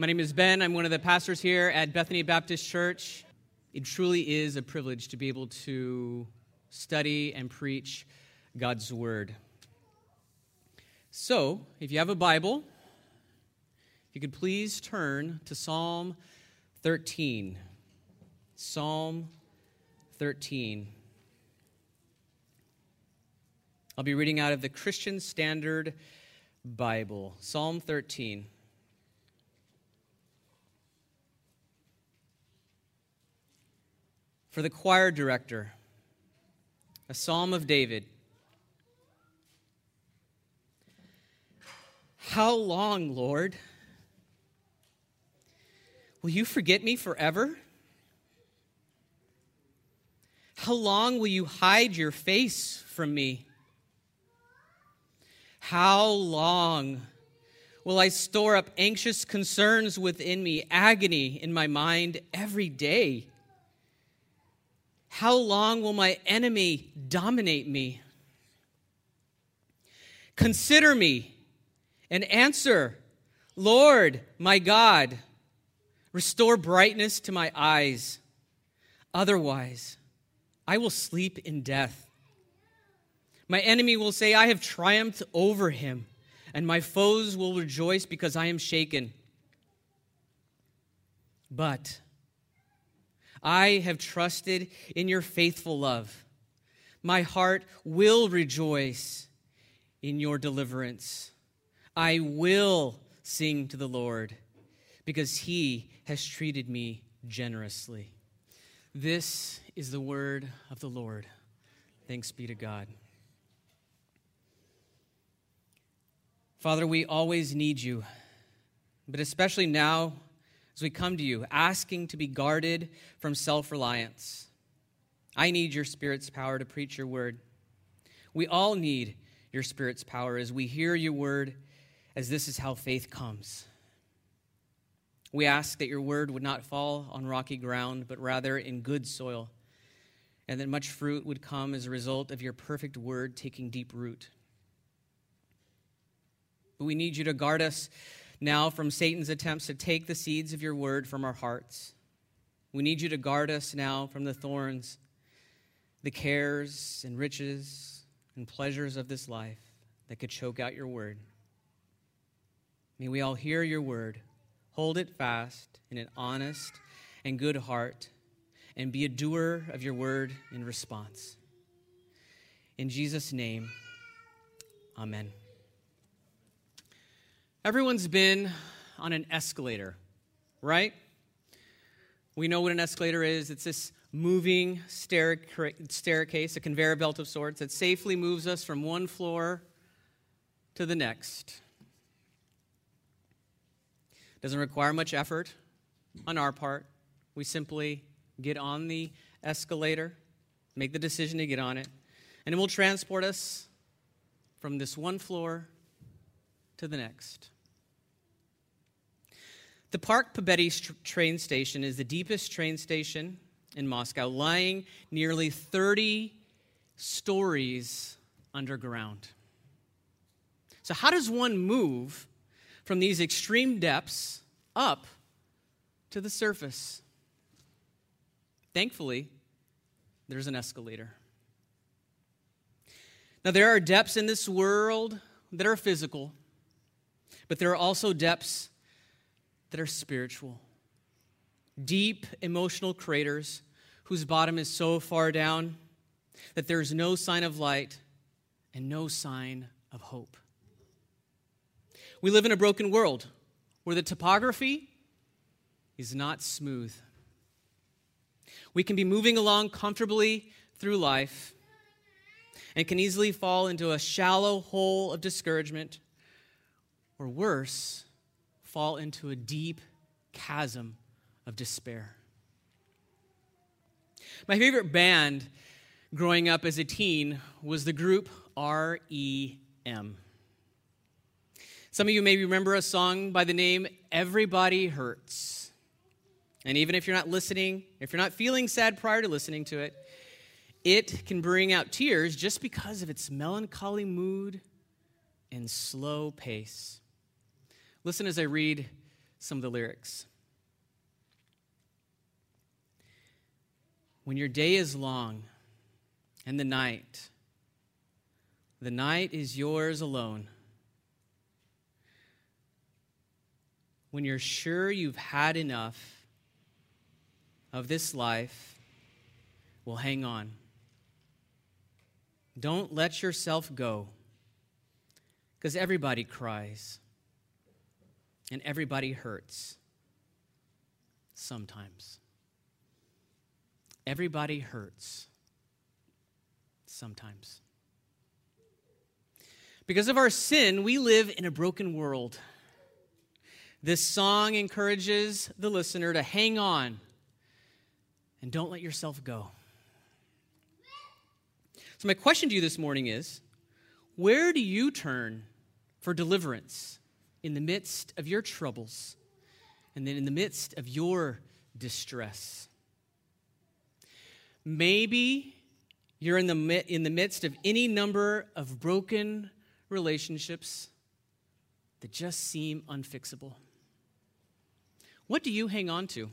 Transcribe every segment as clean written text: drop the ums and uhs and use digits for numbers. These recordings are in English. My name is Ben. I'm one of the pastors here at Bethany Baptist Church. It truly is a privilege to be able to study and preach God's Word. So, if you have a Bible, if you could please turn to Psalm 13. Psalm 13. I'll be reading out of the Christian Standard Bible. Psalm 13. For the choir director, a psalm of David. How long, Lord? Will you forget me forever? How long will you hide your face from me? How long will I store up anxious concerns within me, agony in my mind every day? How long will my enemy dominate me? Consider me and answer, Lord, my God. Restore brightness to my eyes. Otherwise, I will sleep in death. My enemy will say, I have triumphed over him, and my foes will rejoice because I am shaken. But I have trusted in your faithful love. My heart will rejoice in your deliverance. I will sing to the Lord because he has treated me generously. This is the word of the Lord. Thanks be to God. Father, we always need you, but especially now as we come to you, asking to be guarded from self-reliance. I need your Spirit's power to preach your word. We all need your Spirit's power as we hear your word, as this is how faith comes. We ask that your word would not fall on rocky ground, but rather in good soil, and that much fruit would come as a result of your perfect word taking deep root. But we need you to guard us now from Satan's attempts to take the seeds of your word from our hearts. We need you to guard us now from the thorns, the cares and riches and pleasures of this life that could choke out your word. May we all hear your word, hold it fast in an honest and good heart, and be a doer of your word in response. In Jesus' name, amen. Everyone's been on an escalator, right? We know what an escalator is. It's this moving staircase, a conveyor belt of sorts, that safely moves us from one floor to the next. Doesn't require much effort on our part. We simply get on the escalator, make the decision to get on it, and it will transport us from this one floor to the next. The Park Pobedy train station is the deepest train station in Moscow, lying nearly 30 stories underground. So how does one move from these extreme depths up to the surface? Thankfully, there's an escalator. Now, there are depths in this world that are physical, but there are also depths that are spiritual. Deep emotional craters whose bottom is so far down that there is no sign of light and no sign of hope. We live in a broken world where the topography is not smooth. We can be moving along comfortably through life and can easily fall into a shallow hole of discouragement, or worse, fall into a deep chasm of despair. My favorite band growing up as a teen was the group R.E.M. Some of you may remember a song by the name Everybody Hurts. And even if you're not listening, if you're not feeling sad prior to listening to it, it can bring out tears just because of its melancholy mood and slow pace. Listen as I read some of the lyrics. When your day is long and the night is yours alone. When you're sure you've had enough of this life, well, hang on. Don't let yourself go, because everybody cries and everybody hurts sometimes. Everybody hurts sometimes. Because of our sin, we live in a broken world. This song encourages the listener to hang on and don't let yourself go. So my question to you this morning is, where do you turn for deliverance in the midst of your troubles and then in the midst of your distress? Maybe you're in the midst of any number of broken relationships that just seem unfixable. What do you hang on to?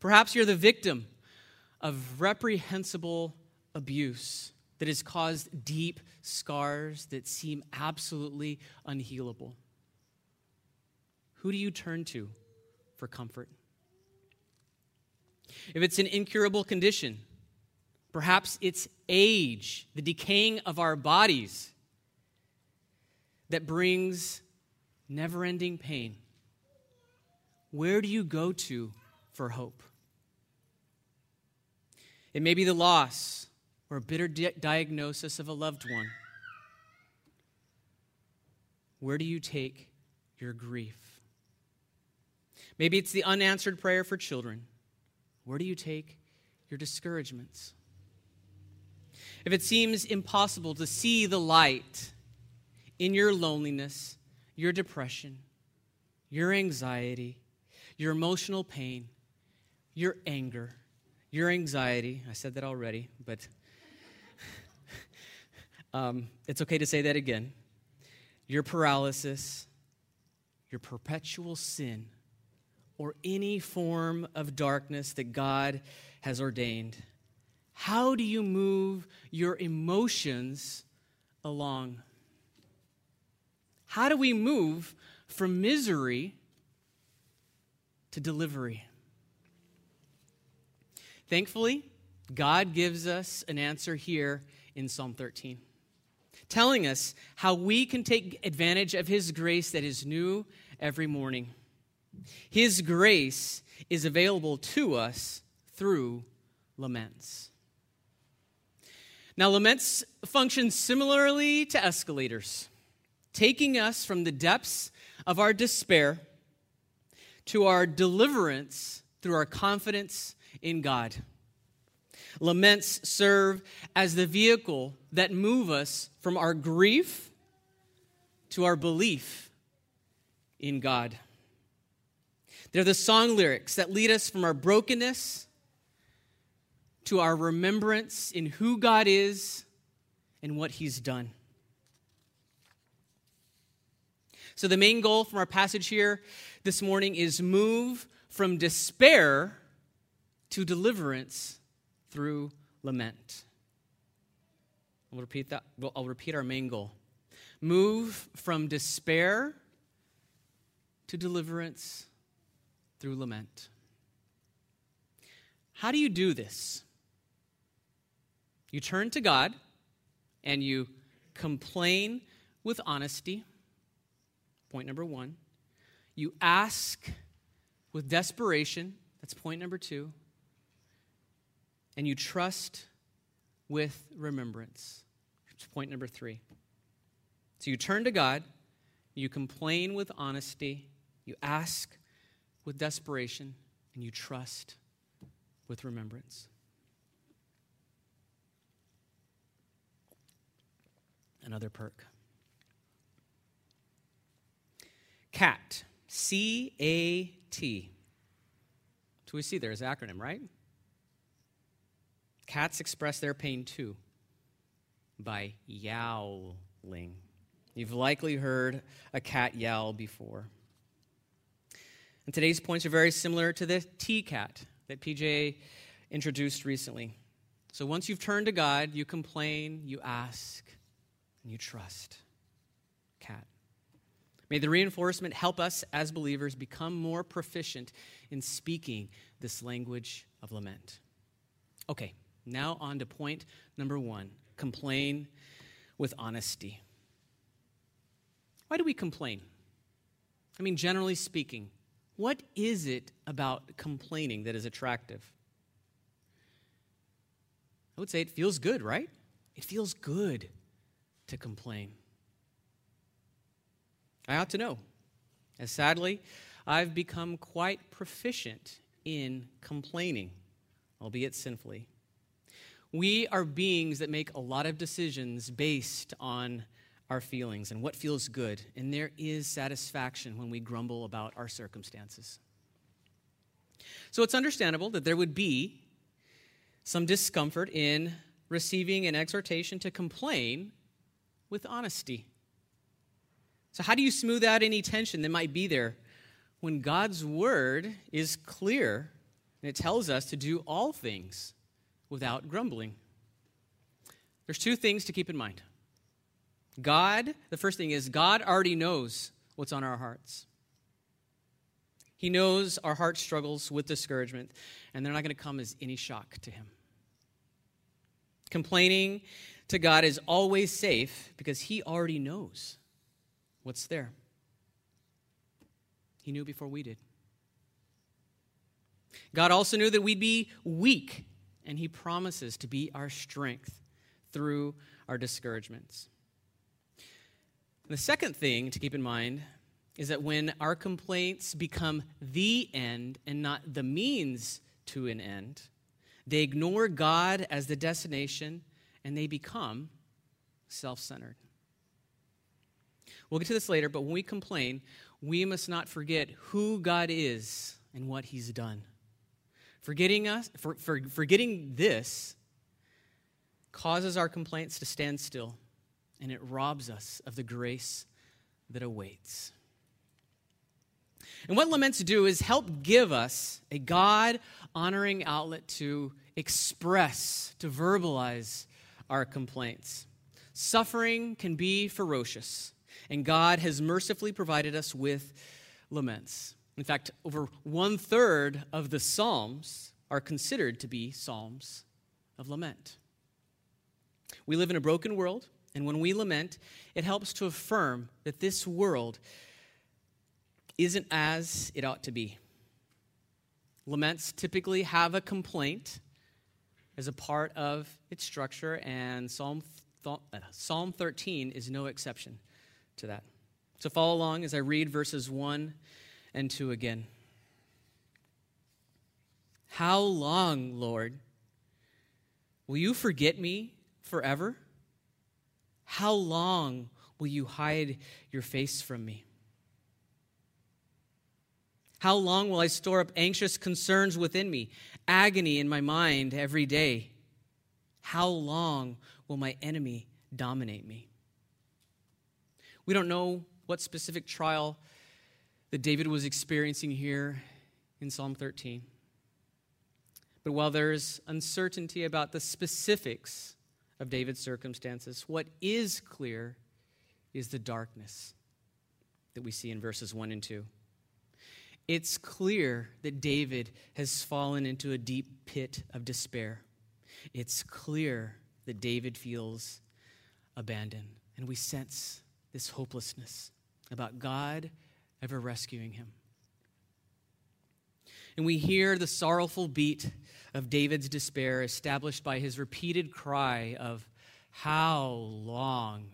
Perhaps you're the victim of reprehensible abuse that has caused deep scars that seem absolutely unhealable. Who do you turn to for comfort? If it's an incurable condition, perhaps it's age, the decaying of our bodies that brings never-ending pain. Where do you go to for hope? It may be the loss or a bitter diagnosis of a loved one. Where do you take your grief? Maybe it's the unanswered prayer for children. Where do you take your discouragements? If it seems impossible to see the light in your loneliness, your depression, your anxiety, your emotional pain, your anger, your anxiety. I said that already, but it's okay to say that again. Your paralysis, your perpetual sin, or any form of darkness that God has ordained. How do you move your emotions along? How do we move from misery to delivery? Thankfully, God gives us an answer here in Psalm 13, telling us how we can take advantage of His grace that is new every morning. His grace is available to us through laments. Now, laments function similarly to escalators, taking us from the depths of our despair to our deliverance through our confidence in God. Laments serve as the vehicle that move us from our grief to our belief in God. They're the song lyrics that lead us from our brokenness to our remembrance in who God is and what He's done. So the main goal from our passage here this morning is move from despair to deliverance through lament. I'll repeat that. I'll repeat our main goal. Move from despair to deliverance through lament. How do you do this? You turn to God and you complain with honesty. Point number one. You ask with desperation. That's point number two. And you trust with remembrance. That's point number three. So you turn to God. You complain with honesty. You ask with desperation. And you trust with remembrance. Another perk. CAT, C-A-T. So we see there is an acronym, right? Cats express their pain too by yowling. You've likely heard a cat yowl before. And today's points are very similar to the TCAT that PJ introduced recently. So once you've turned to God, you complain, you ask, and you trust. CAT. May the reinforcement help us as believers become more proficient in speaking this language of lament. Okay, now on to point number one, complain with honesty. Why do we complain? I mean, generally speaking, what is it about complaining that is attractive? I would say it feels good, right? It feels good to complain. I ought to know, as sadly, I've become quite proficient in complaining, albeit sinfully. We are beings that make a lot of decisions based on our feelings and what feels good, and there is satisfaction when we grumble about our circumstances. So it's understandable that there would be some discomfort in receiving an exhortation to complain with honesty. So how do you smooth out any tension that might be there when God's word is clear and it tells us to do all things without grumbling? There's two things to keep in mind. The first thing is God already knows what's on our hearts. He knows our heart struggles with discouragement, and they're not going to come as any shock to him. Complaining to God is always safe because he already knows what's there. He knew before we did. God also knew that we'd be weak, and he promises to be our strength through our discouragements. The second thing to keep in mind is that when our complaints become the end and not the means to an end, they ignore God as the destination and they become self-centered. We'll get to this later, but when we complain, we must not forget who God is and what he's done. Forgetting this causes our complaints to stand still, and it robs us of the grace that awaits. And what laments do is help give us a God-honoring outlet to express, to verbalize our complaints. Suffering can be ferocious, and God has mercifully provided us with laments. In fact, over 1/3 of the Psalms are considered to be Psalms of lament. We live in a broken world, and when we lament, it helps to affirm that this world isn't as it ought to be. Laments typically have a complaint as a part of its structure, and Psalm 13 is no exception to that. So follow along as I read verses 1 and 2 again. How long, Lord, will you forget me forever? How long will you hide your face from me? How long will I store up anxious concerns within me, agony in my mind every day? How long will my enemy dominate me? We don't know what specific trial that David was experiencing here in Psalm 13. But while there's uncertainty about the specifics of David's circumstances, what is clear is the darkness that we see in verses 1 and 2. It's clear that David has fallen into a deep pit of despair. It's clear that David feels abandoned. And we sense this hopelessness about God ever rescuing him. And we hear the sorrowful beat of David's despair established by his repeated cry of, "How long?"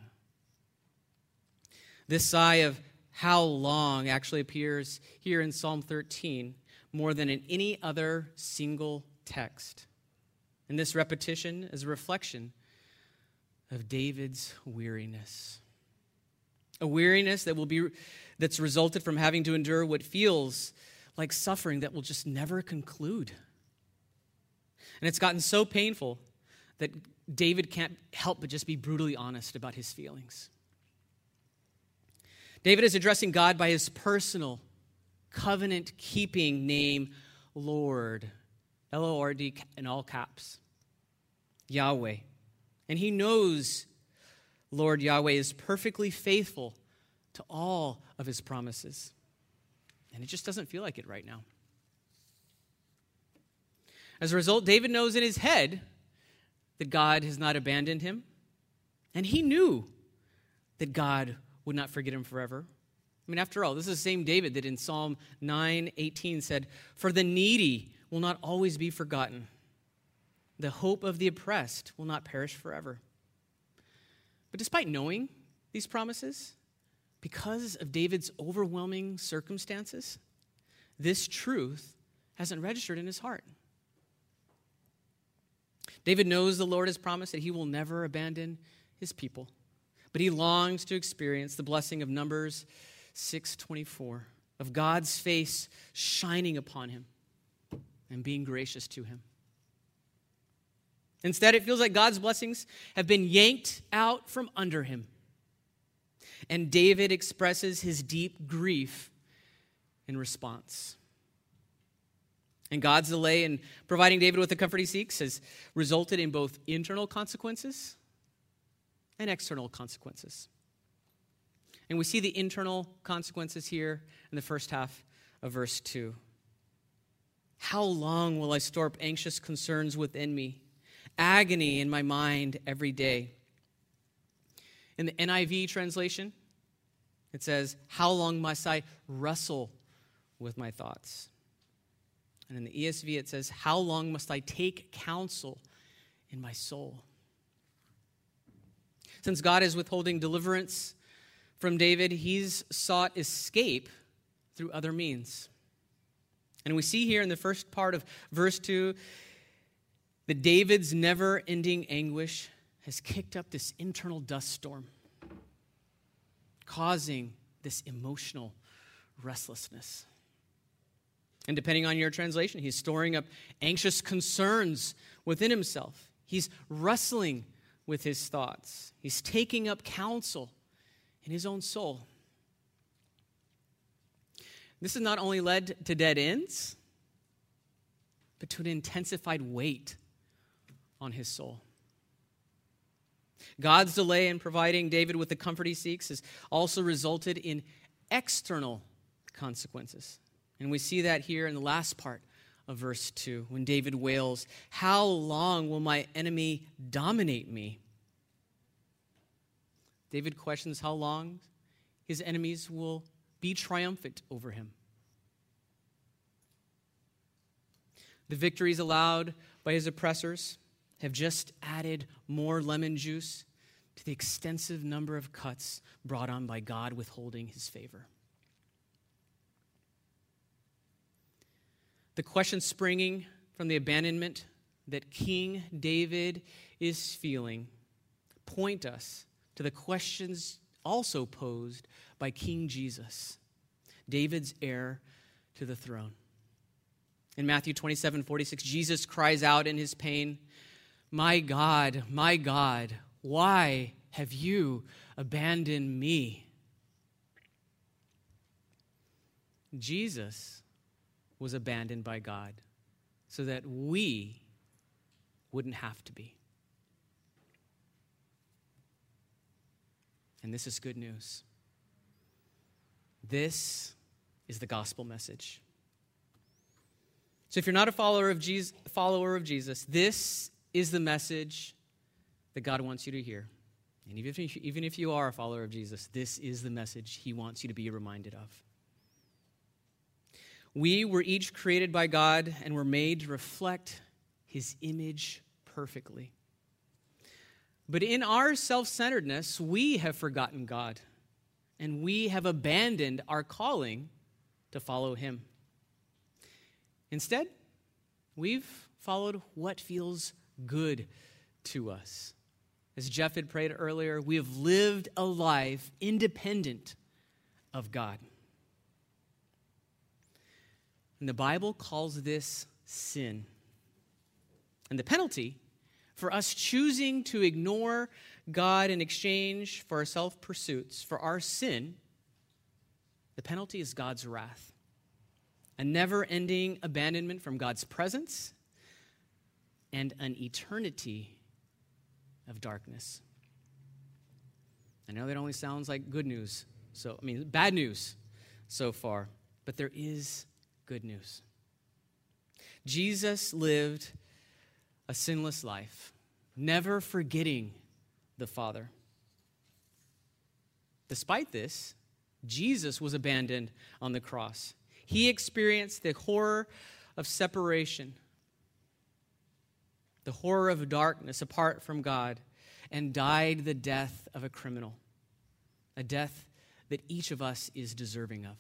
This sigh of "how long" actually appears here in Psalm 13 more than in any other single text. And this repetition is a reflection of David's weariness. A weariness that's resulted from having to endure what feels like suffering that will just never conclude. And it's gotten so painful that David can't help but just be brutally honest about his feelings. David is addressing God by his personal covenant-keeping name, Lord, L-O-R-D in all caps, Yahweh. And he knows Lord Yahweh is perfectly faithful to all of his promises. And it just doesn't feel like it right now. As a result, David knows in his head that God has not abandoned him. And he knew that God would not forget him forever. I mean, after all, this is the same David that in Psalm 9:18 said, "For the needy will not always be forgotten. The hope of the oppressed will not perish forever." But despite knowing these promises, because of David's overwhelming circumstances, this truth hasn't registered in his heart. David knows the Lord has promised that he will never abandon his people, but he longs to experience the blessing of Numbers 6:24, of God's face shining upon him and being gracious to him. Instead, it feels like God's blessings have been yanked out from under him. And David expresses his deep grief in response. And God's delay in providing David with the comfort he seeks has resulted in both internal consequences and external consequences. And we see the internal consequences here in the first half of verse 2. "How long will I store up anxious concerns within me? Agony in my mind every day." In the NIV translation, it says, "How long must I wrestle with my thoughts?" And in the ESV, it says, "How long must I take counsel in my soul?" Since God is withholding deliverance from David, he's sought escape through other means. And we see here in the first part of verse 2 that David's never-ending anguish has kicked up this internal dust storm, causing this emotional restlessness. And depending on your translation, he's storing up anxious concerns within himself. He's wrestling with his thoughts. He's taking up counsel in his own soul. This has not only led to dead ends, but to an intensified weight on his soul. God's delay in providing David with the comfort he seeks has also resulted in external consequences. And we see that here in the last part of verse 2, when David wails, "How long will my enemy dominate me?" David questions how long his enemies will be triumphant over him. The victories allowed by his oppressors have just added more lemon juice to the extensive number of cuts brought on by God withholding his favor. The question springing from the abandonment that King David is feeling point us to the questions also posed by King Jesus, David's heir to the throne. In Matthew 27:46, Jesus cries out in his pain, "My God, why have you abandoned me?" Jesus was abandoned by God so that we wouldn't have to be. And this is good news. This is the gospel message. So if you're not a follower of Jesus, this is the message that God wants you to hear. And even if you are a follower of Jesus, this is the message he wants you to be reminded of. We were each created by God and were made to reflect his image perfectly. But in our self-centeredness, we have forgotten God, and we have abandoned our calling to follow him. Instead, we've followed what feels good to us. As Jeff had prayed earlier, we have lived a life independent of God. And the Bible calls this sin. And the penalty for us choosing to ignore God in exchange for our self-pursuits, for our sin, the penalty is God's wrath. a never-ending abandonment from God's presence, and an eternity of darkness. I know that only sounds like good news. So, I mean, bad news so far, but there is good news. Jesus lived a sinless life, never forgetting the Father. Despite this, Jesus was abandoned on the cross. He experienced the horror of separation, the horror of darkness apart from God, and died the death of a criminal, a death that each of us is deserving of.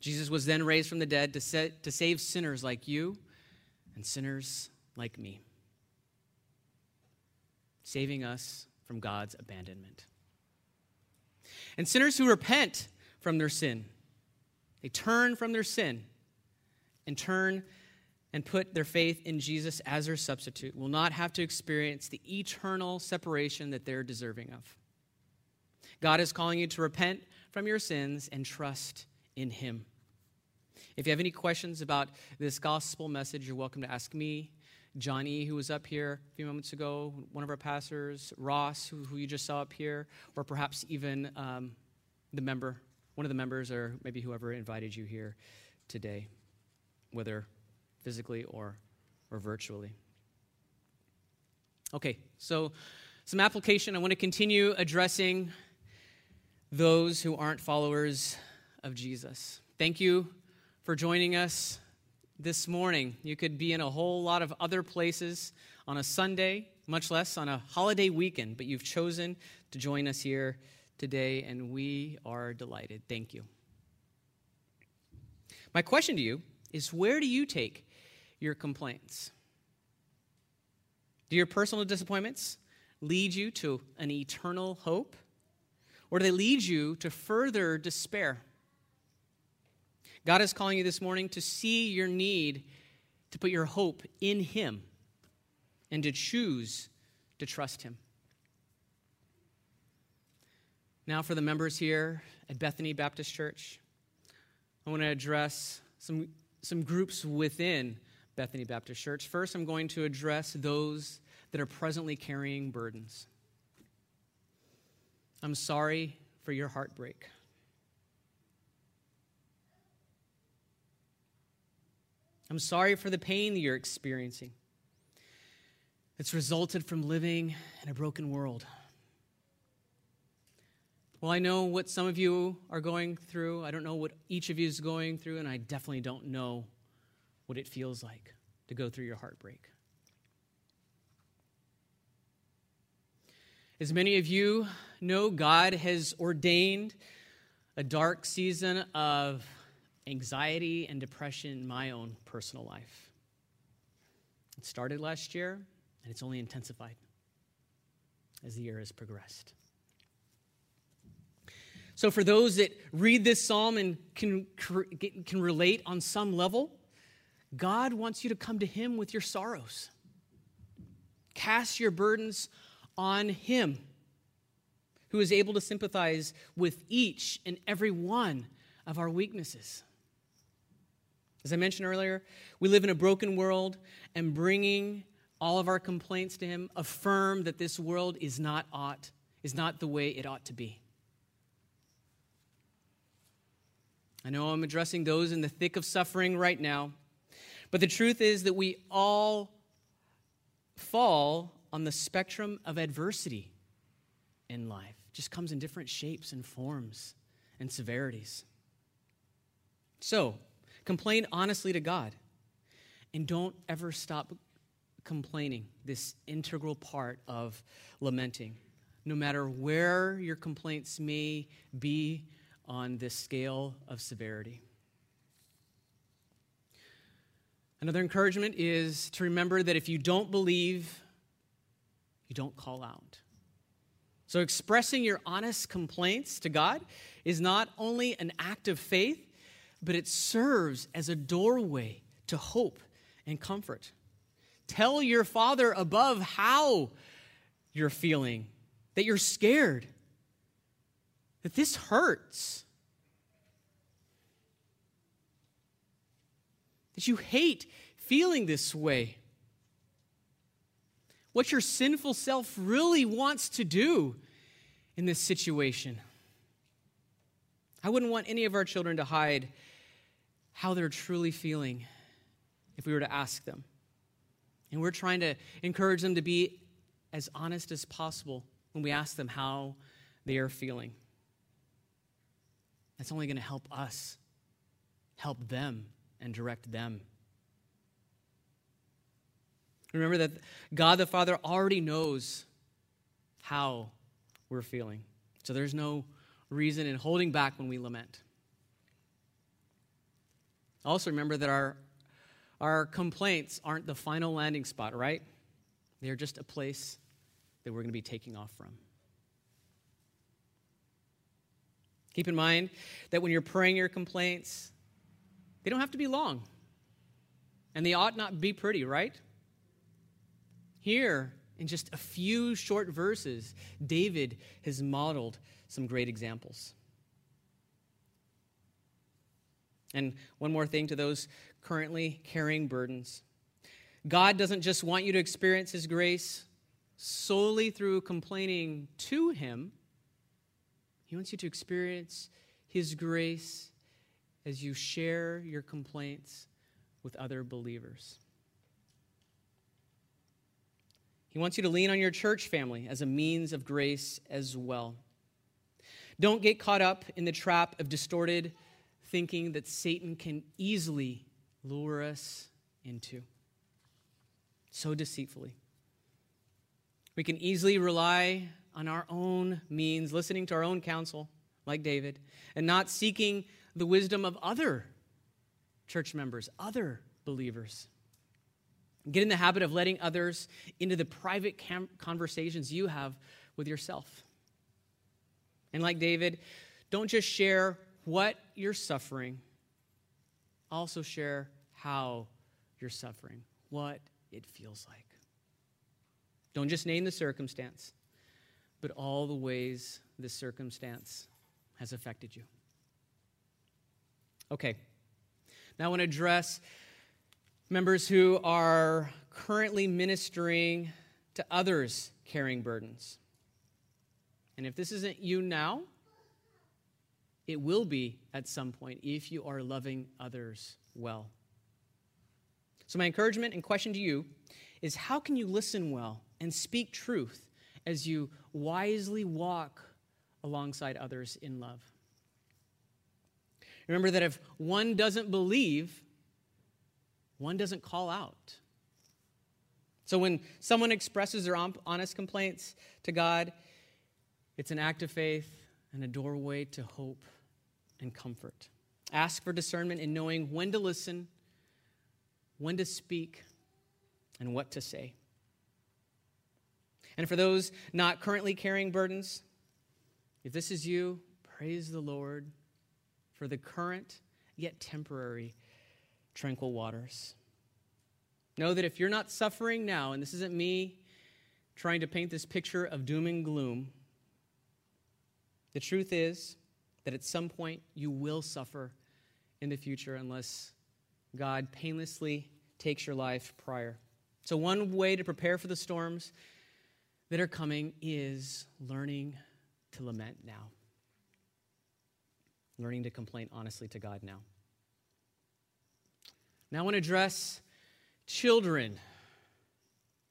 Jesus was then raised from the dead to save sinners like you and sinners like me, saving us from God's abandonment. And sinners who repent from their sin, they turn from their sin and turn and put their faith in Jesus as their substitute, will not have to experience the eternal separation that they're deserving of. God is calling you to repent from your sins and trust in him. If you have any questions about this gospel message, you're welcome to ask me, Johnny, who was up here a few moments ago, one of our pastors, Ross, who you just saw up here, or perhaps even one of the members, or maybe whoever invited you here today, whether physically or virtually. Okay, so some application. I want to continue addressing those who aren't followers of Jesus. Thank you for joining us this morning. You could be in a whole lot of other places on a Sunday, much less on a holiday weekend, but you've chosen to join us here today, and we are delighted. Thank you. My question to you is, where do you take your complaints? Do your personal disappointments lead you to an eternal hope, or do they lead you to further despair? God is calling you this morning to see your need, to put your hope in him, and to choose to trust him. Now, for the members here at Bethany Baptist Church, I want to address some groups within Bethany Baptist Church. First, I'm going to address those that are presently carrying burdens. I'm sorry for your heartbreak. I'm sorry for the pain that you're experiencing. It's resulted from living in a broken world. Well, I know what some of you are going through. I don't know what each of you is going through, and I definitely don't know what it feels like to go through your heartbreak. As many of you know, God has ordained a dark season of anxiety and depression in my own personal life. It started last year, and it's only intensified as the year has progressed. So for those that read this psalm and can relate on some level, God wants you to come to him with your sorrows. Cast your burdens on him, who is able to sympathize with each and every one of our weaknesses. As I mentioned earlier, we live in a broken world, and bringing all of our complaints to him affirm that this world is not the way it ought to be. I know I'm addressing those in the thick of suffering right now, but the truth is that we all fall on the spectrum of adversity in life. It just comes in different shapes and forms and severities. So, complain honestly to God, and don't ever stop complaining, this integral part of lamenting, no matter where your complaints may be on this scale of severity. Another encouragement is to remember that if you don't believe, you don't call out. So expressing your honest complaints to God is not only an act of faith, but it serves as a doorway to hope and comfort. Tell your Father above how you're feeling, that you're scared, that this hurts. that you hate feeling this way. What your sinful self really wants to do in this situation. I wouldn't want any of our children to hide how they're truly feeling if we were to ask them. And we're trying to encourage them to be as honest as possible when we ask them how they are feeling. That's only going to help us, help them, and direct them. Remember that God the Father already knows how we're feeling. So there's no reason in holding back when we lament. Also remember that our complaints aren't the final landing spot, right? They're just a place that we're going to be taking off from. Keep in mind that when you're praying your complaints, they don't have to be long. And they ought not be pretty, right? Here, in just a few short verses, David has modeled some great examples. And one more thing to those currently carrying burdens. God doesn't just want you to experience his grace solely through complaining to him. He wants you to experience his grace as you share your complaints with other believers. He wants you to lean on your church family as a means of grace as well. Don't get caught up in the trap of distorted thinking that Satan can easily lure us into so deceitfully. We can easily rely on our own means, listening to our own counsel, like David, and not seeking the wisdom of other church members, other believers. Get in the habit of letting others into the private conversations you have with yourself. And like David, don't just share what you're suffering, also share how you're suffering, what it feels like. Don't just name the circumstance, but all the ways this circumstance has affected you. Okay, now I want to address members who are currently ministering to others carrying burdens. And if this isn't you now, it will be at some point if you are loving others well. So my encouragement and question to you is, how can you listen well and speak truth as you wisely walk alongside others in love? Remember that if one doesn't believe, one doesn't call out. So when someone expresses their honest complaints to God, it's an act of faith and a doorway to hope and comfort. Ask for discernment in knowing when to listen, when to speak, and what to say. And for those not currently carrying burdens, if this is you, praise the Lord for the current yet temporary tranquil waters. Know that if you're not suffering now, and this isn't me trying to paint this picture of doom and gloom, the truth is that at some point you will suffer in the future unless God painlessly takes your life prior. So one way to prepare for the storms that are coming is learning to lament now. Learning to complain honestly to God now. Now I want to address children.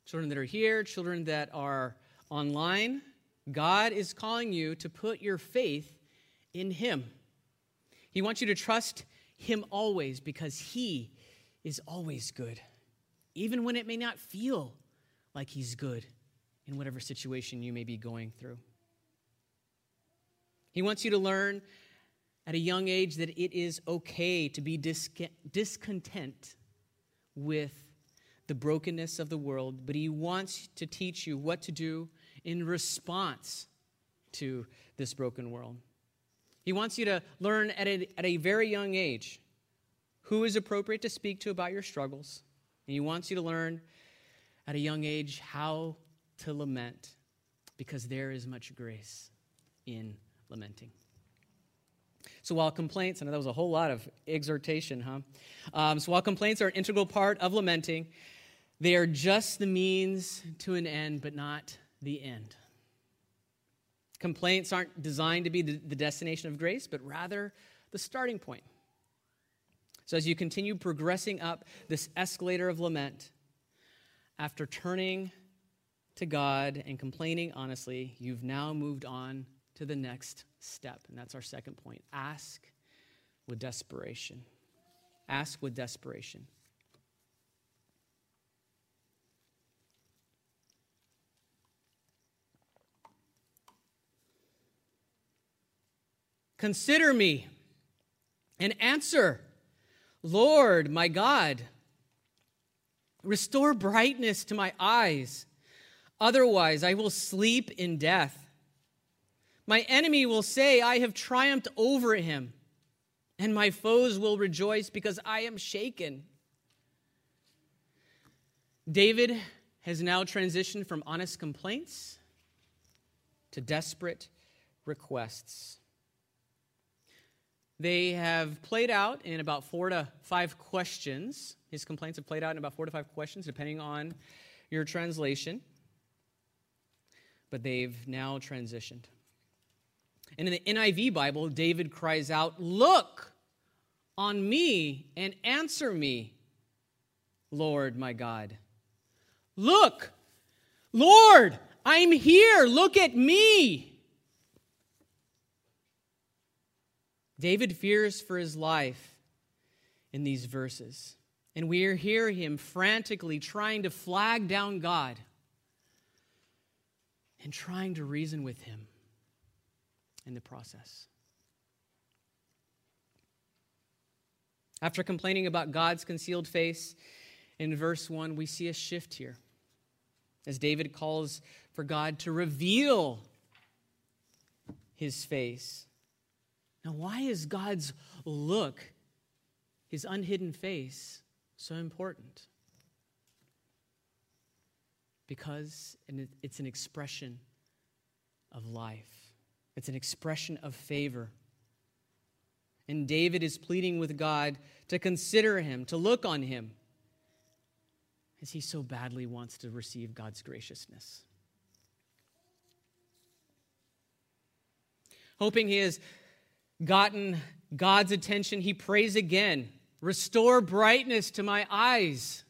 Children that are here, children that are online. God is calling you to put your faith in him. He wants you to trust him always because he is always good, even when it may not feel like he's good in whatever situation you may be going through. He wants you to learn at a young age that it is okay to be discontent with the brokenness of the world, but he wants to teach you what to do in response to this broken world. He wants you to learn at a very young age who is appropriate to speak to about your struggles, and he wants you to learn at a young age how to lament, because there is much grace in lamenting. So while complaints, and that was a whole lot of exhortation, huh? So while complaints are an integral part of lamenting, they are just the means to an end, but not the end. Complaints aren't designed to be the destination of grace, but rather the starting point. So as you continue progressing up this escalator of lament, after turning to God and complaining honestly, you've now moved on to the next step. And that's our second point. Ask with desperation. Ask with desperation. Consider me and answer, Lord, my God. Restore brightness to my eyes. Otherwise, I will sleep in death. My enemy will say, I have triumphed over him, and my foes will rejoice because I am shaken. David has now transitioned from honest complaints to desperate requests. They have played out in about 4 to 5 questions. His complaints have played out in about 4 to 5 questions, depending on your translation. But they've now transitioned. And in the NIV Bible, David cries out, "Look on me and answer me, Lord, my God. Look, Lord, I'm here. Look at me." David fears for his life in these verses. And we hear him frantically trying to flag down God and trying to reason with him in the process. After complaining about God's concealed face, in verse 1, we see a shift here as David calls for God to reveal his face. Now, why is God's look, his unhidden face, so important? Because it's an expression of life. It's an expression of favor. And David is pleading with God to consider him, to look on him, as he so badly wants to receive God's graciousness. Hoping he is gotten God's attention, he prays again, "Restore brightness to my eyes."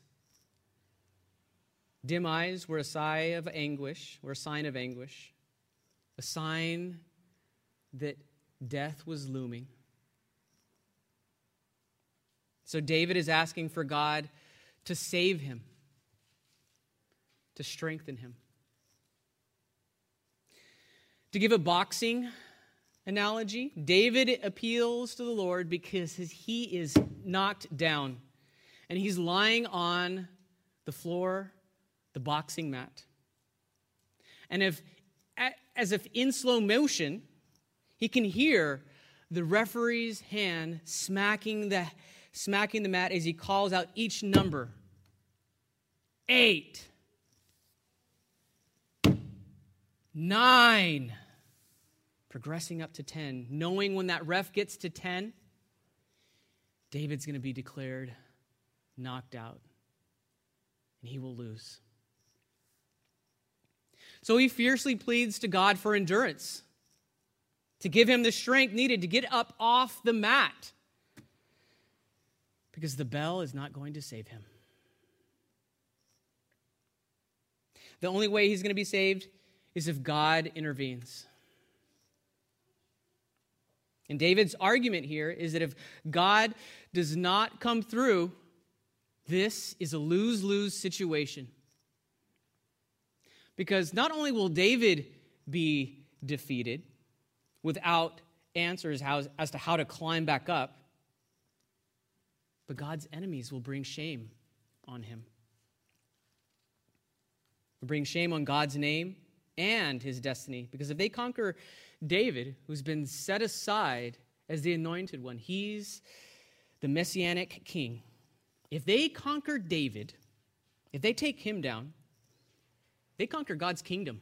Dim eyes were a sigh of anguish, were a sign of anguish, a sign that death was looming. So David is asking for God to save him, to strengthen him. To give a boxing analogy, David appeals to the Lord because he is knocked down and he's lying on the floor, the boxing mat. And as if in slow motion, he can hear the referee's hand smacking the mat as he calls out each number. 8. 9. Progressing up to 10, knowing when that ref gets to 10, David's going to be declared knocked out, and he will lose. So he fiercely pleads to God for endurance, to give him the strength needed to get up off the mat, because the bell is not going to save him. The only way he's going to be saved is if God intervenes. And David's argument here is that if God does not come through, this is a lose-lose situation. Because not only will David be defeated without answers as to how to climb back up, but God's enemies will bring shame on him. Will bring shame on God's name and his destiny. Because if they conquer David, who's been set aside as the anointed one, he's the messianic king. If they conquer David, if they take him down, they conquer God's kingdom.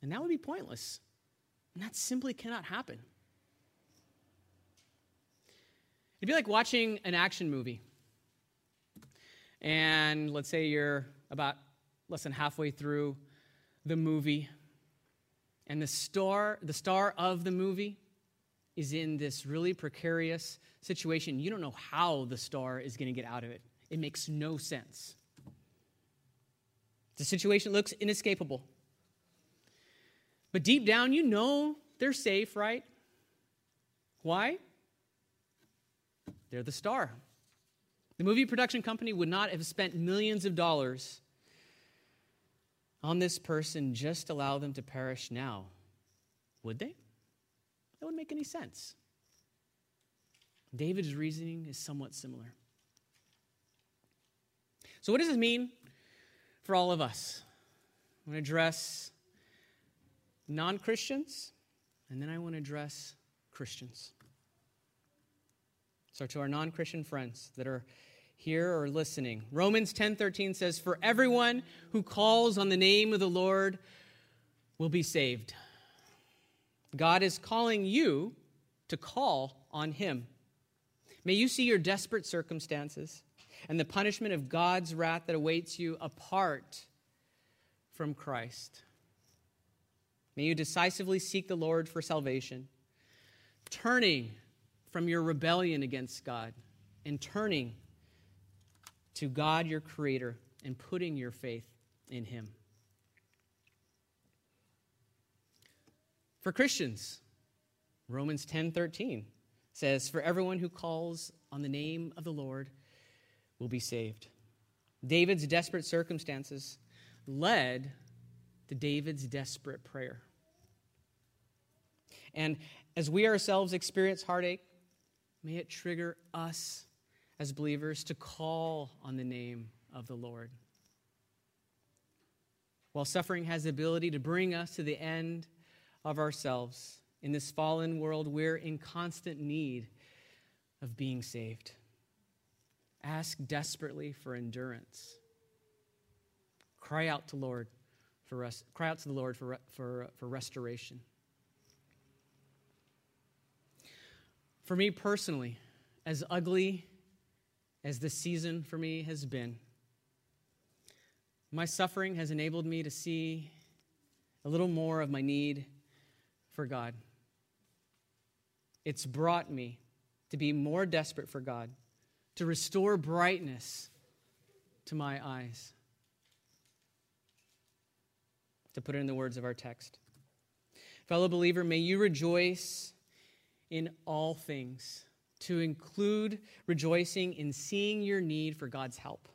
And that would be pointless. And that simply cannot happen. It'd be like watching an action movie. And let's say you're about less than halfway through the movie, and the star of the movie is in this really precarious situation. You don't know how the star is going to get out of it. It makes no sense. The situation looks inescapable. But deep down, you know they're safe, right? Why? They're the star. The movie production company would not have spent millions of dollars on this person just to allow them to perish now, would they? That wouldn't make any sense. David's reasoning is somewhat similar. So what does this mean for all of us? I'm going to address non-Christians, and then I want to address Christians. So to our non-Christian friends that are here or listening, Romans 10:13 says, "For everyone who calls on the name of the Lord will be saved." God is calling you to call on him. May you see your desperate circumstances and the punishment of God's wrath that awaits you apart from Christ. May you decisively seek the Lord for salvation, turning from your rebellion against God and turning to God, your creator, and putting your faith in him. For Christians, Romans 10:13 says, "For everyone who calls on the name of the Lord will be saved." David's desperate circumstances led to David's desperate prayer. And as we ourselves experience heartache, may it trigger us as believers to call on the name of the Lord. While suffering has the ability to bring us to the end of ourselves, in this fallen world, we're in constant need of being saved. Ask desperately for endurance. Cry out to the Lord for restoration. For me personally, as ugly as this season for me has been, my suffering has enabled me to see a little more of my need for God. It's brought me to be more desperate for God, to restore brightness to my eyes. To put it in the words of our text. Fellow believer, may you rejoice in all things, to include rejoicing in seeing your need for God's help.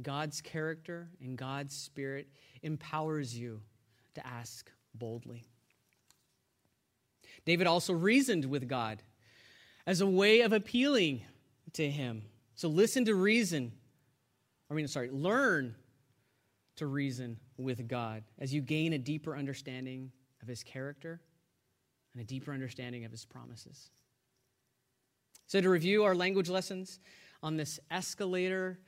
God's character and God's Spirit empowers you to ask boldly. David also reasoned with God as a way of appealing to him. So learn to reason with God as you gain a deeper understanding of his character and a deeper understanding of his promises. So to review our language lessons on this escalator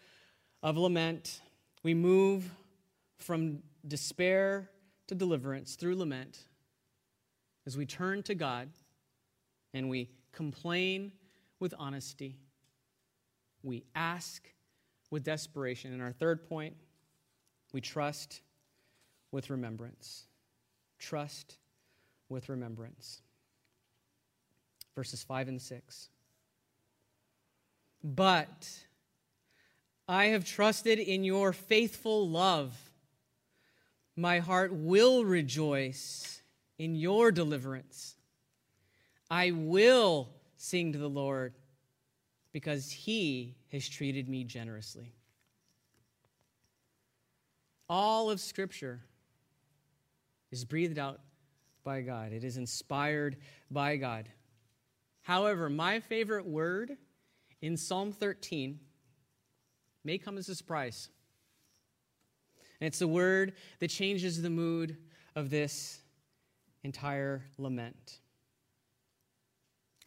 of lament, we move from despair to deliverance through lament as we turn to God and we complain with honesty. We ask with desperation. And our third point, we trust with remembrance. Trust with remembrance. Verses 5 and 6. "But I have trusted in your faithful love. My heart will rejoice in your deliverance. I will sing to the Lord because he has treated me generously." All of Scripture is breathed out by God. It is inspired by God. However, my favorite word in Psalm 13 may come as a surprise. And it's the word that changes the mood of this entire lament.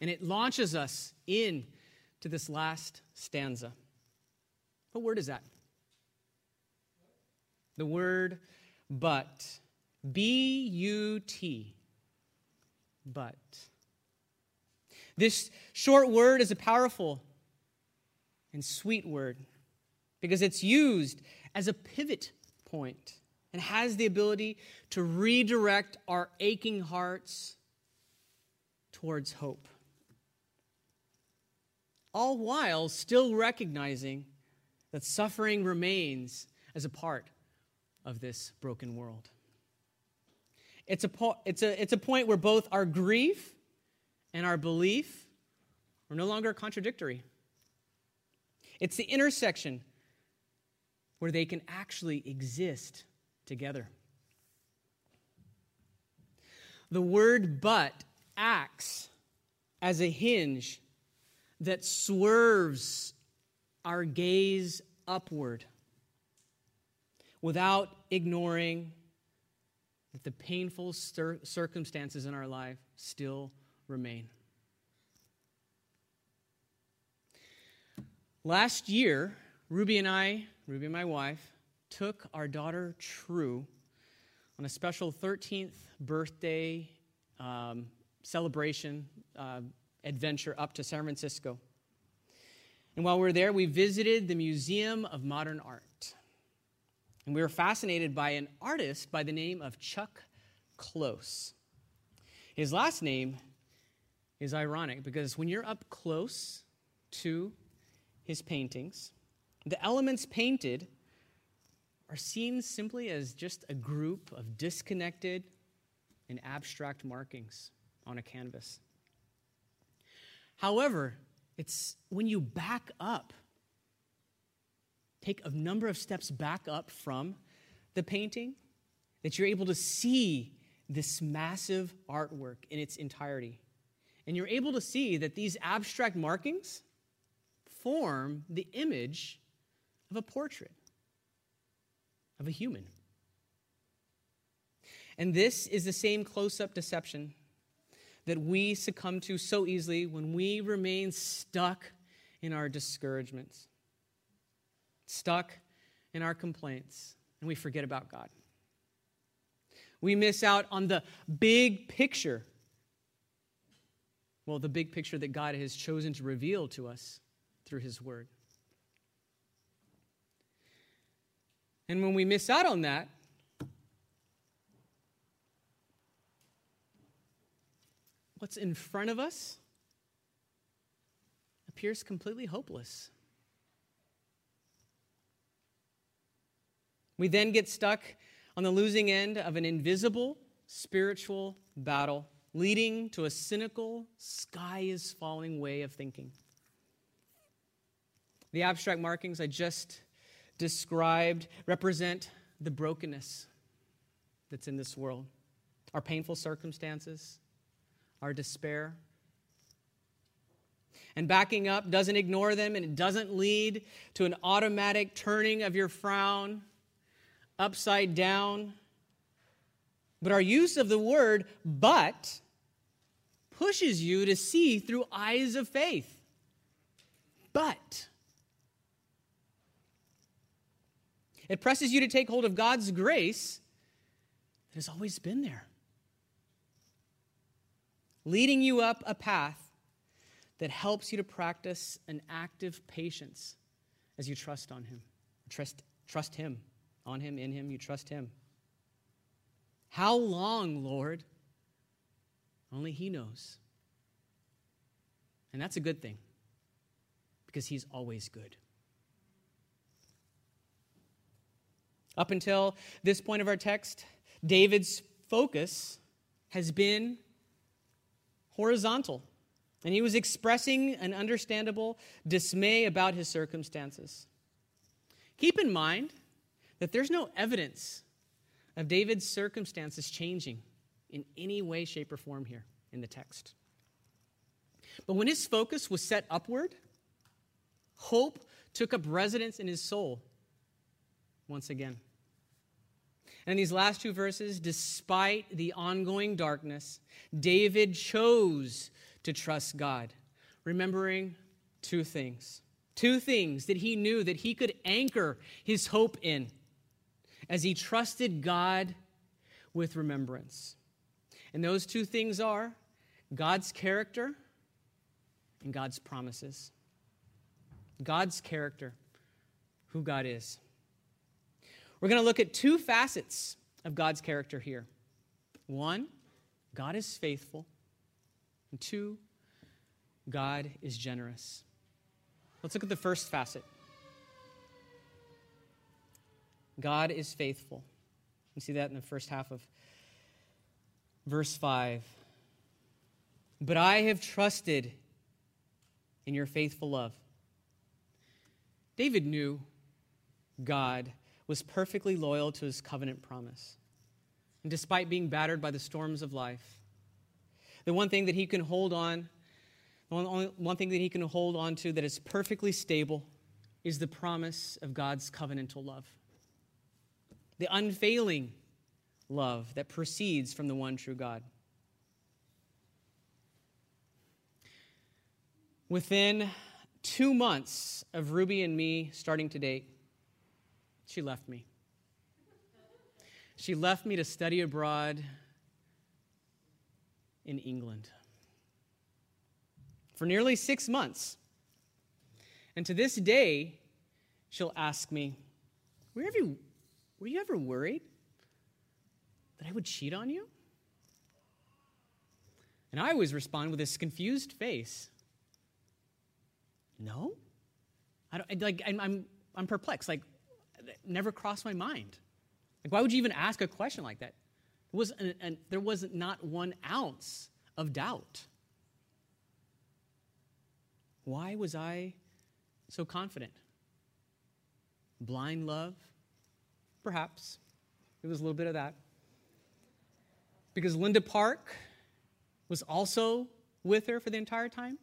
And it launches us in to this last stanza. What word is that? The word, but. B-U-T, but. This short word is a powerful and sweet word because it's used as a pivot point and has the ability to redirect our aching hearts towards hope, all while still recognizing that suffering remains as a part of this broken world. It's a point where both our grief and our belief are no longer contradictory. It's the intersection where they can actually exist together. The word but acts as a hinge that swerves our gaze upward without ignoring that the painful circumstances in our life still remain. Last year, Ruby and my wife, took our daughter True on a special 13th birthday celebration adventure up to San Francisco. And while we were there, we visited the Museum of Modern Art. And we were fascinated by an artist by the name of Chuck Close. His last name is ironic because when you're up close to his paintings, the elements painted are seen simply as just a group of disconnected and abstract markings on a canvas. However, it's when you back up, take a number of steps back up from the painting, that you're able to see this massive artwork in its entirety. And you're able to see that these abstract markings form the image of a portrait of a human. And this is the same close-up deception that we succumb to so easily when we remain stuck in our discouragements, stuck in our complaints, and we forget about God. We miss out on the big picture. Well, the big picture that God has chosen to reveal to us through His Word. And when we miss out on that, what's in front of us appears completely hopeless. We then get stuck on the losing end of an invisible spiritual battle, leading to a cynical, sky-is-falling way of thinking. The abstract markings I just described represent the brokenness that's in this world, our painful circumstances, our despair. And backing up doesn't ignore them, and it doesn't lead to an automatic turning of your frown upside down. But our use of the word but pushes you to see through eyes of faith. But it presses you to take hold of God's grace that has always been there, leading you up a path that helps you to practice an active patience as you trust on Him. Trust Him, on Him, in Him, you trust Him. How long, Lord? Only He knows. And that's a good thing because He's always good. Up until this point of our text, David's focus has been horizontal, and he was expressing an understandable dismay about his circumstances. Keep in mind that there's no evidence of David's circumstances changing in any way, shape, or form here in the text. But when his focus was set upward, hope took up residence in his soul once again. And in these last two verses, despite the ongoing darkness, David chose to trust God, remembering two things. Two things that he knew that he could anchor his hope in. As he trusted God with remembrance. And those two things are God's character and God's promises. God's character, who God is. We're going to look at two facets of God's character here. One, God is faithful. And two, God is generous. Let's look at the first facet. God is faithful. You see that in the first half of verse 5. But I have trusted in your faithful love. David knew God was perfectly loyal to his covenant promise. And despite being battered by the storms of life, the one thing that he can hold on, the only one thing that he can hold on to that is perfectly stable is the promise of God's covenantal love. The unfailing love that proceeds from the one true God. Within 2 months of Ruby and me starting to date, she left me. She left me to study abroad in England for nearly 6 months. And to this day, she'll ask me, were you ever worried that I would cheat on you? And I always respond with this confused face. No? I'm perplexed. It never crossed my mind. Why would you even ask a question like that? There was not 1 ounce of doubt. Why was I so confident? Blind love? Perhaps. It was a little bit of that. Because Linda Park was also with her for the entire time?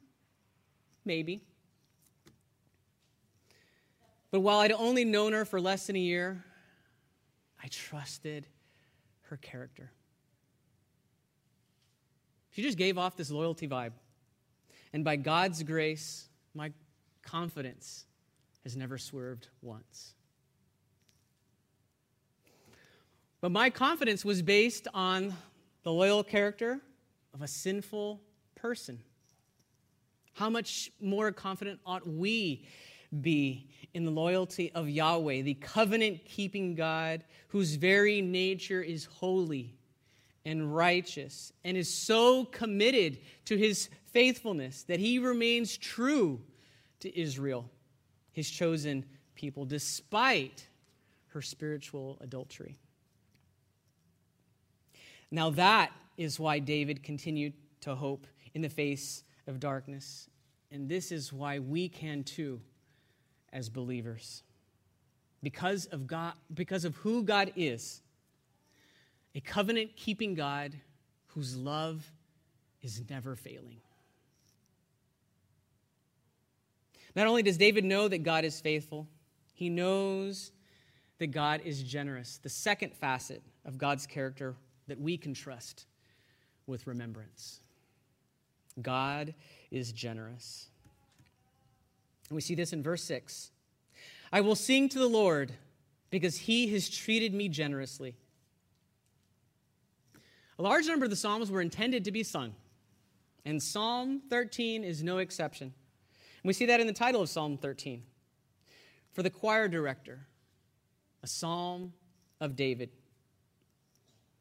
Maybe. But while I'd only known her for less than a year, I trusted her character. She just gave off this loyalty vibe. And by God's grace, my confidence has never swerved once. But my confidence was based on the loyal character of a sinful person. How much more confident ought we be in the loyalty of Yahweh, the covenant-keeping God whose very nature is holy and righteous and is so committed to his faithfulness that he remains true to Israel, his chosen people, despite her spiritual adultery. Now that is why David continued to hope in the face of darkness, and this is why we can too as believers, because of who God is, a covenant-keeping God whose love is never failing. Not only does David know that God is faithful, he knows that God is generous, the second facet of God's character that we can trust with remembrance. God is generous. And we see this in verse 6. I will sing to the Lord because he has treated me generously. A large number of the Psalms were intended to be sung, and Psalm 13 is no exception. And we see that in the title of Psalm 13. For the choir director, a psalm of David.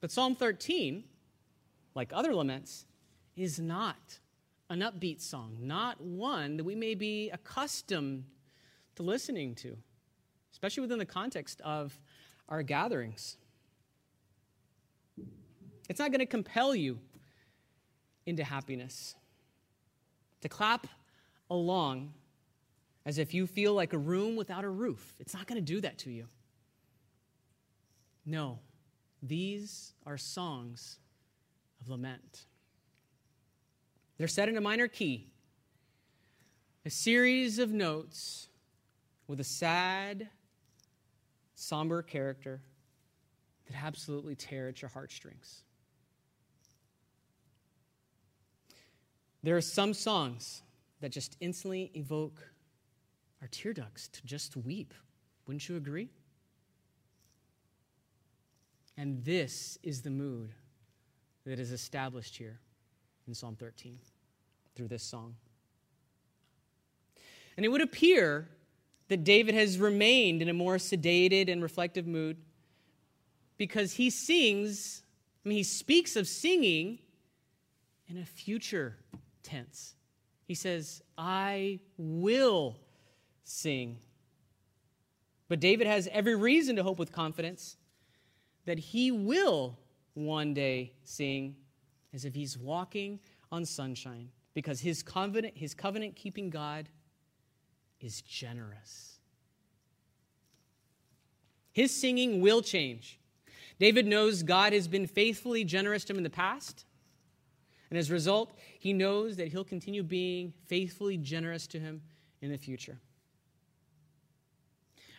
But Psalm 13, like other laments, is not an upbeat song, not one that we may be accustomed to listening to, especially within the context of our gatherings. It's not going to compel you into happiness, to clap along as if you feel like a room without a roof. It's not going to do that to you. No, these are songs of lament. They're set in a minor key, a series of notes with a sad, somber character that absolutely tear at your heartstrings. There are some songs that just instantly evoke our tear ducts to just weep. Wouldn't you agree? And this is the mood that is established here in Psalm 13 through this song. And it would appear that David has remained in a more sedated and reflective mood because he sings, he speaks of singing in a future tense. He says, I will sing. But David has every reason to hope with confidence that he will one day sing as if he's walking on sunshine, because his covenant-keeping God is generous. His singing will change. David knows God has been faithfully generous to him in the past, and as a result, he knows that he'll continue being faithfully generous to him in the future.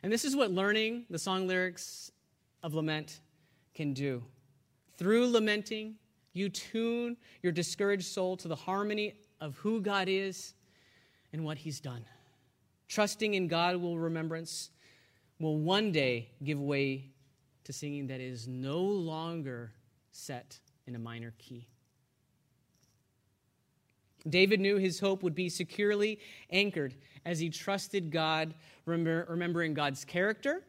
And this is what learning the song lyrics of lament can do. Through lamenting, you tune your discouraged soul to the harmony of who God is and what he's done. Trusting in God will remembrance will one day give way to singing that is no longer set in a minor key. David knew his hope would be securely anchored as he trusted God, remembering God's character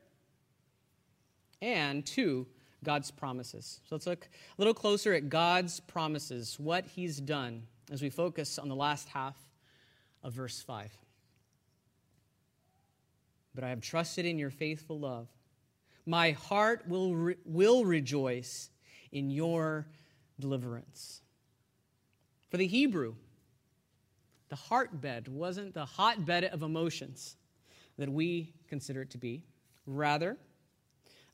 and, two, God's promises. So let's look a little closer at God's promises, what he's done, as we focus on the last half of verse 5. But I have trusted in your faithful love. My heart will rejoice in your deliverance. For the Hebrew, the heartbed wasn't the hotbed of emotions that we consider it to be. Rather,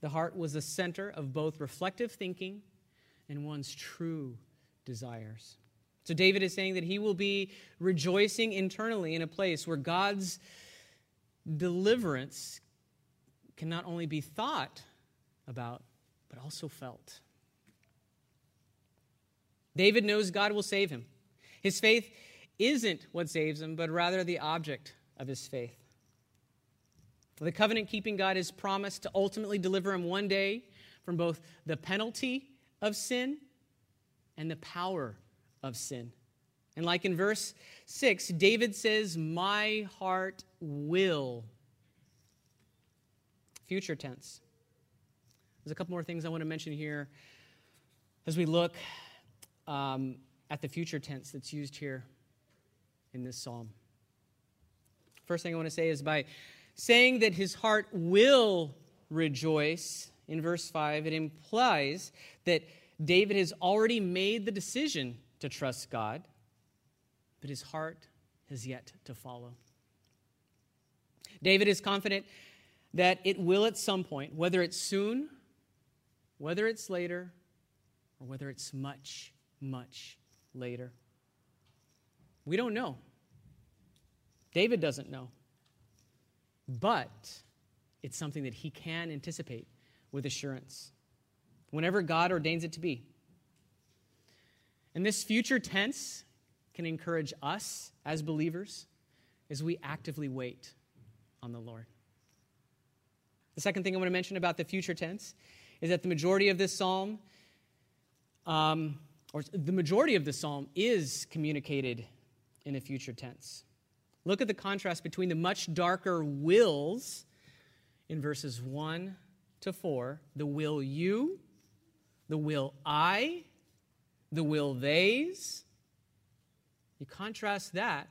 the heart was the center of both reflective thinking and one's true desires. So David is saying that he will be rejoicing internally in a place where God's deliverance can not only be thought about, but also felt. David knows God will save him. His faith isn't what saves him, but rather the object of his faith. The covenant-keeping God is promised to ultimately deliver him one day from both the penalty of sin and the power of sin. And like in verse 6, David says, my heart will. Future tense. There's a couple more things I want to mention here as we look at the future tense that's used here in this psalm. First thing I want to say is by saying that his heart will rejoice in verse 5, it implies that David has already made the decision to trust God, but his heart has yet to follow. David is confident that it will at some point, whether it's soon, whether it's later, or whether it's much, much later. We don't know. David doesn't know. But it's something that he can anticipate with assurance whenever God ordains it to be. And this future tense can encourage us as believers as we actively wait on the Lord. The second thing I want to mention about the future tense is that the majority of this psalm, is communicated in the future tense. Look at the contrast between the much darker wills in verses 1 to 4, the will you, the will I, the will theys. You contrast that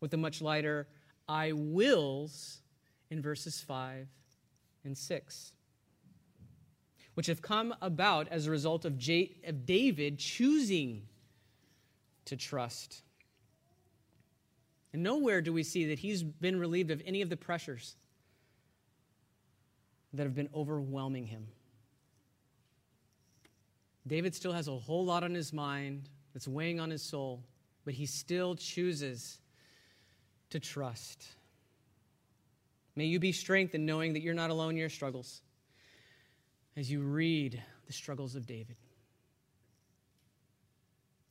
with the much lighter I wills in verses 5 and 6, which have come about as a result of David choosing to trust. And nowhere do we see that he's been relieved of any of the pressures that have been overwhelming him. David still has a whole lot on his mind that's weighing on his soul, but he still chooses to trust. May you be strengthened knowing that you're not alone in your struggles as you read the struggles of David,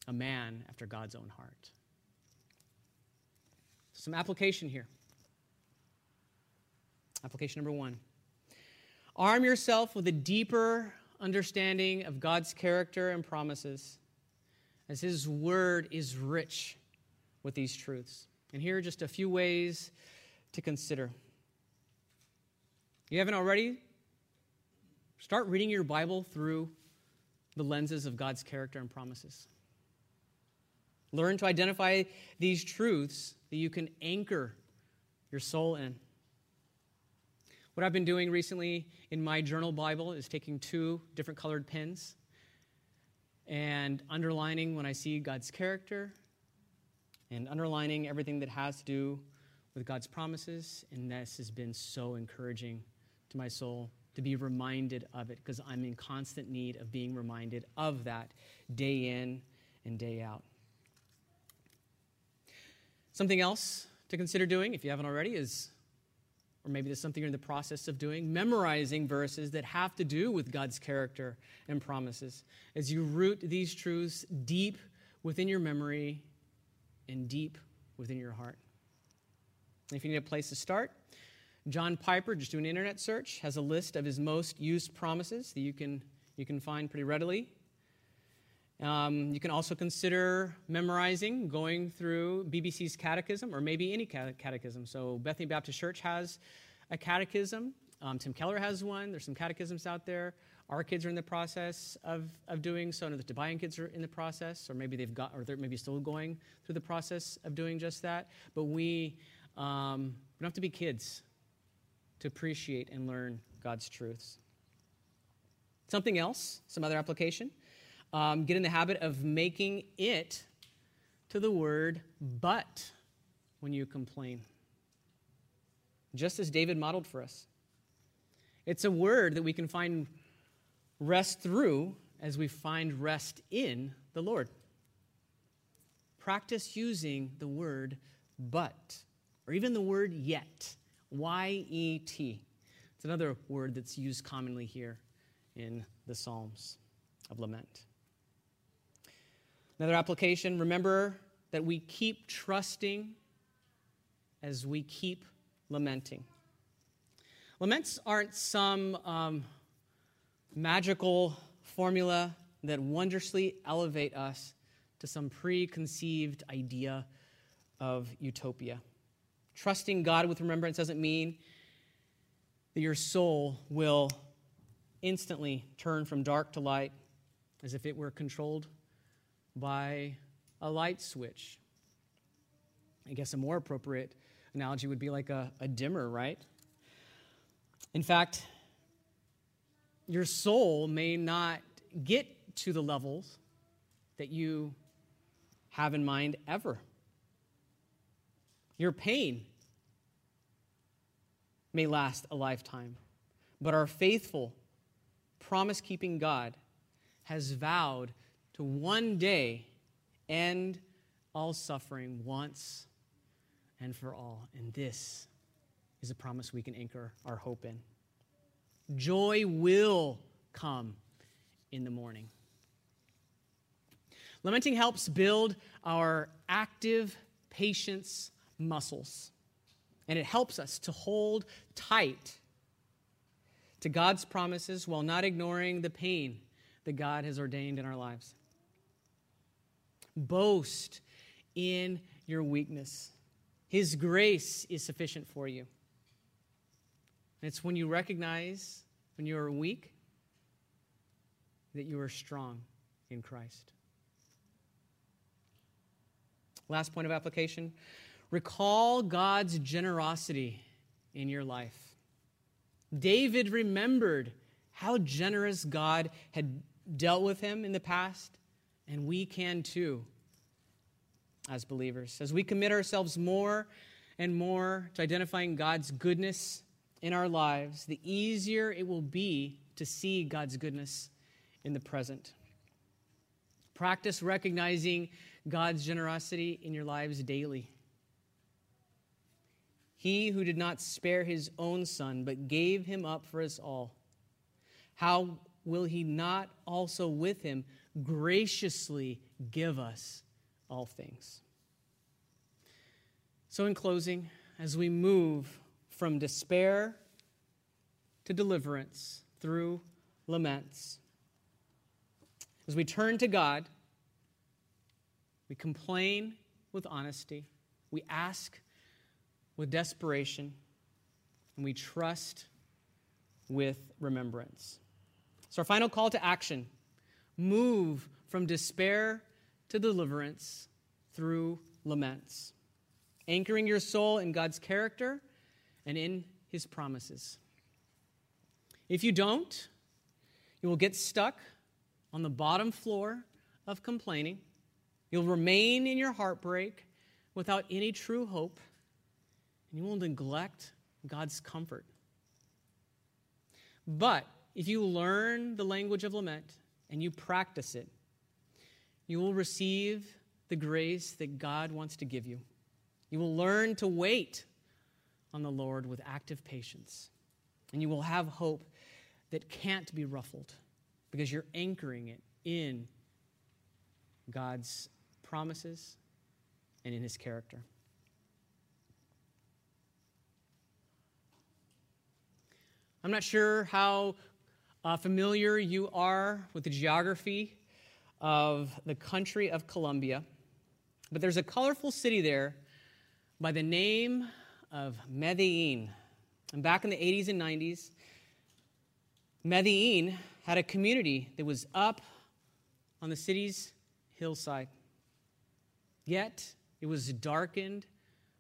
a man after God's own heart. Some application here. Application number 1. Arm yourself with a deeper understanding of God's character and promises, as His Word is rich with these truths. And here are just a few ways to consider. You haven't already? Start reading your Bible through the lenses of God's character and promises. Learn to identify these truths that you can anchor your soul in. What I've been doing recently in my journal Bible is taking two different colored pens and underlining when I see God's character and underlining everything that has to do with God's promises. And this has been so encouraging to my soul to be reminded of it, because I'm in constant need of being reminded of that day in and day out. Something else to consider doing, if you haven't already, is, or maybe there's something you're in the process of doing, memorizing verses that have to do with God's character and promises. As you root these truths deep within your memory and deep within your heart. And if you need a place to start, John Piper, just do an internet search, has a list of his most used promises that you can find pretty readily. You can also consider memorizing, going through BBC's catechism, or maybe any catechism. So Bethany Baptist Church has a catechism. Tim Keller has one. There's some catechisms out there. Our kids are in the process of doing so. I know the Tobian kids are in the process, or maybe they've got, or they're maybe still going through the process of doing just that. But we don't have to be kids to appreciate and learn God's truths. Something else, some other application. Get in the habit of making it to the word "but" when you complain. Just as David modeled for us. It's a word that we can find rest through as we find rest in the Lord. Practice using the word "but" or even the word "yet." Y-E-T. It's another word that's used commonly here in the Psalms of Lament. Another application, remember that we keep trusting as we keep lamenting. Laments aren't some magical formula that wondrously elevate us to some preconceived idea of utopia. Trusting God with remembrance doesn't mean that your soul will instantly turn from dark to light as if it were controlled by a light switch. I guess a more appropriate analogy would be like a dimmer, right? In fact, your soul may not get to the levels that you have in mind ever. Your pain may last a lifetime, but our faithful, promise-keeping God has vowed to one day end all suffering once and for all. And this is a promise we can anchor our hope in. Joy will come in the morning. Lamenting helps build our active patience muscles. And it helps us to hold tight to God's promises while not ignoring the pain that God has ordained in our lives. Boast in your weakness. His grace is sufficient for you. And it's when you recognize when you are weak that you are strong in Christ. Last point of application. Recall God's generosity in your life. David remembered how generous God had dealt with him in the past, and we can too as believers. As we commit ourselves more and more to identifying God's goodness in our lives, the easier it will be to see God's goodness in the present. Practice recognizing God's generosity in your lives daily. He who did not spare his own son, but gave him up for us all, how will he not also with him graciously give us all things? So in closing, as we move from despair to deliverance through laments, is we turn to God, we complain with honesty, we ask with desperation, and we trust with remembrance. So our final call to action, move from despair to deliverance through laments, anchoring your soul in God's character and in his promises. If you don't, you will get stuck on the bottom floor of complaining. You'll remain in your heartbreak without any true hope, and you will neglect God's comfort. But if you learn the language of lament and you practice it, you will receive the grace that God wants to give you. You will learn to wait on the Lord with active patience, and you will have hope that can't be ruffled because you're anchoring it in God's promises and in his character. I'm not sure how familiar you are with the geography of the country of Colombia, but there's a colorful city there by the name of Medellin. And back in the 80s and 90s, Medellin had a community that was up on the city's hillside. Yet, it was darkened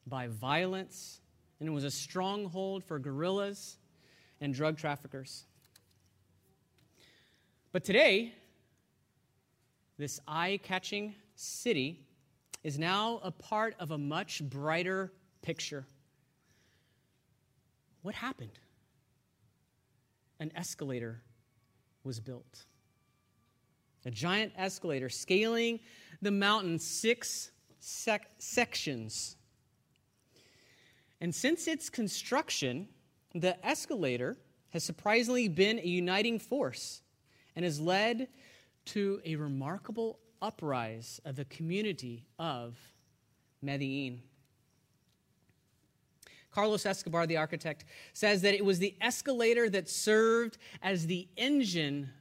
by violence, and it was a stronghold for guerrillas and drug traffickers. But today, this eye-catching city is now a part of a much brighter picture. What happened? An escalator was built. A giant escalator scaling the mountain, six sections. And since its construction, the escalator has surprisingly been a uniting force and has led to a remarkable uprise of the community of Medellin. Carlos Escobar, the architect, says that it was the escalator that served as the engine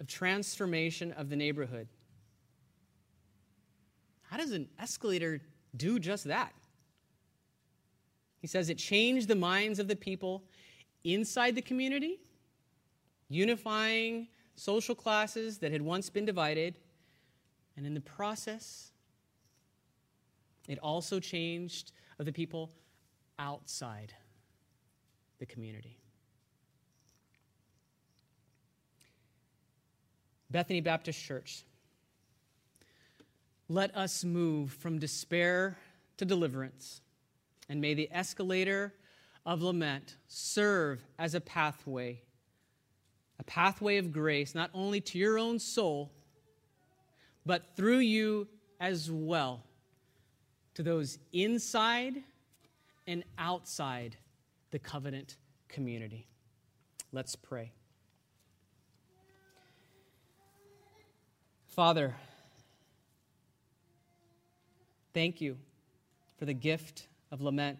of transformation of the neighborhood. How does an escalator do just that? He says it changed the minds of the people inside the community, unifying social classes that had once been divided, and in the process, it also changed of the people outside the community. Bethany Baptist Church, let us move from despair to deliverance, and may the escalator of lament serve as a pathway of grace, not only to your own soul, but through you as well, to those inside and outside the covenant community. Let's pray. Father, thank you for the gift of lament.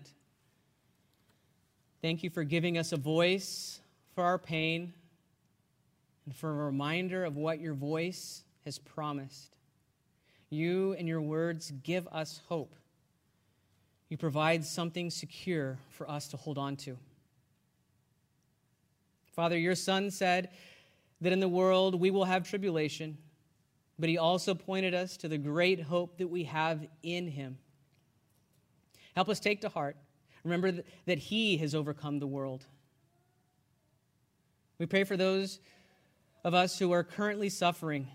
Thank you for giving us a voice for our pain and for a reminder of what your voice has promised. You and your words give us hope. You provide something secure for us to hold on to. Father, your Son said that in the world we will have tribulation, but he also pointed us to the great hope that we have in him. Help us take to heart. Remember that he has overcome the world. We pray for those of us who are currently suffering,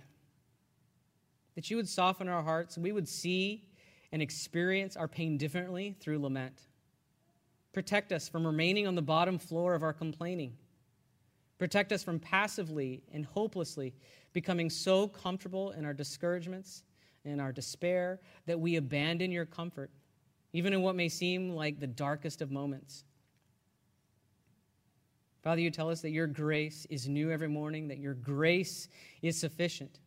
that you would soften our hearts, we would see and experience our pain differently through lament. Protect us from remaining on the bottom floor of our complaining. Protect us from passively and hopelessly becoming so comfortable in our discouragements and our despair that we abandon your comfort, even in what may seem like the darkest of moments. Father, you tell us that your grace is new every morning, that your grace is sufficient.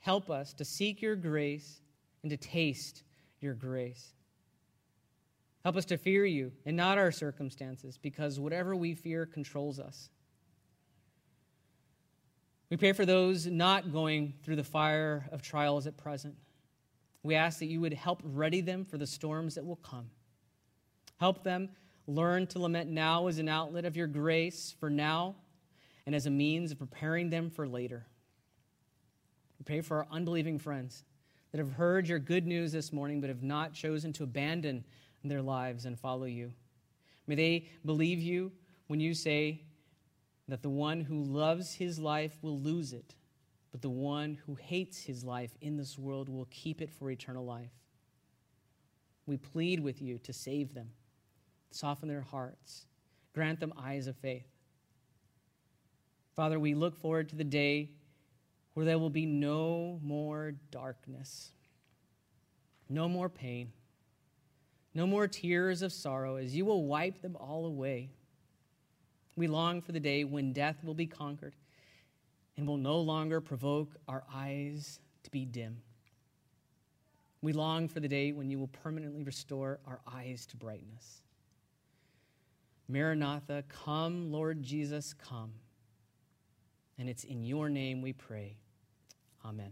Help us to seek your grace and to taste your grace. Help us to fear you and not our circumstances, because whatever we fear controls us. We pray for those not going through the fire of trials at present. We ask that you would help ready them for the storms that will come. Help them learn to lament now as an outlet of your grace for now and as a means of preparing them for later. We pray for our unbelieving friends that have heard your good news this morning but have not chosen to abandon their lives and follow you. May they believe you when you say that the one who loves his life will lose it, but the one who hates his life in this world will keep it for eternal life. We plead with you to save them, soften their hearts, grant them eyes of faith. Father, we look forward to the day where there will be no more darkness, no more pain, no more tears of sorrow, as you will wipe them all away. We long for the day when death will be conquered and will no longer provoke our eyes to be dim. We long for the day when you will permanently restore our eyes to brightness. Maranatha, come, Lord Jesus, come. And it's in your name we pray. Amen.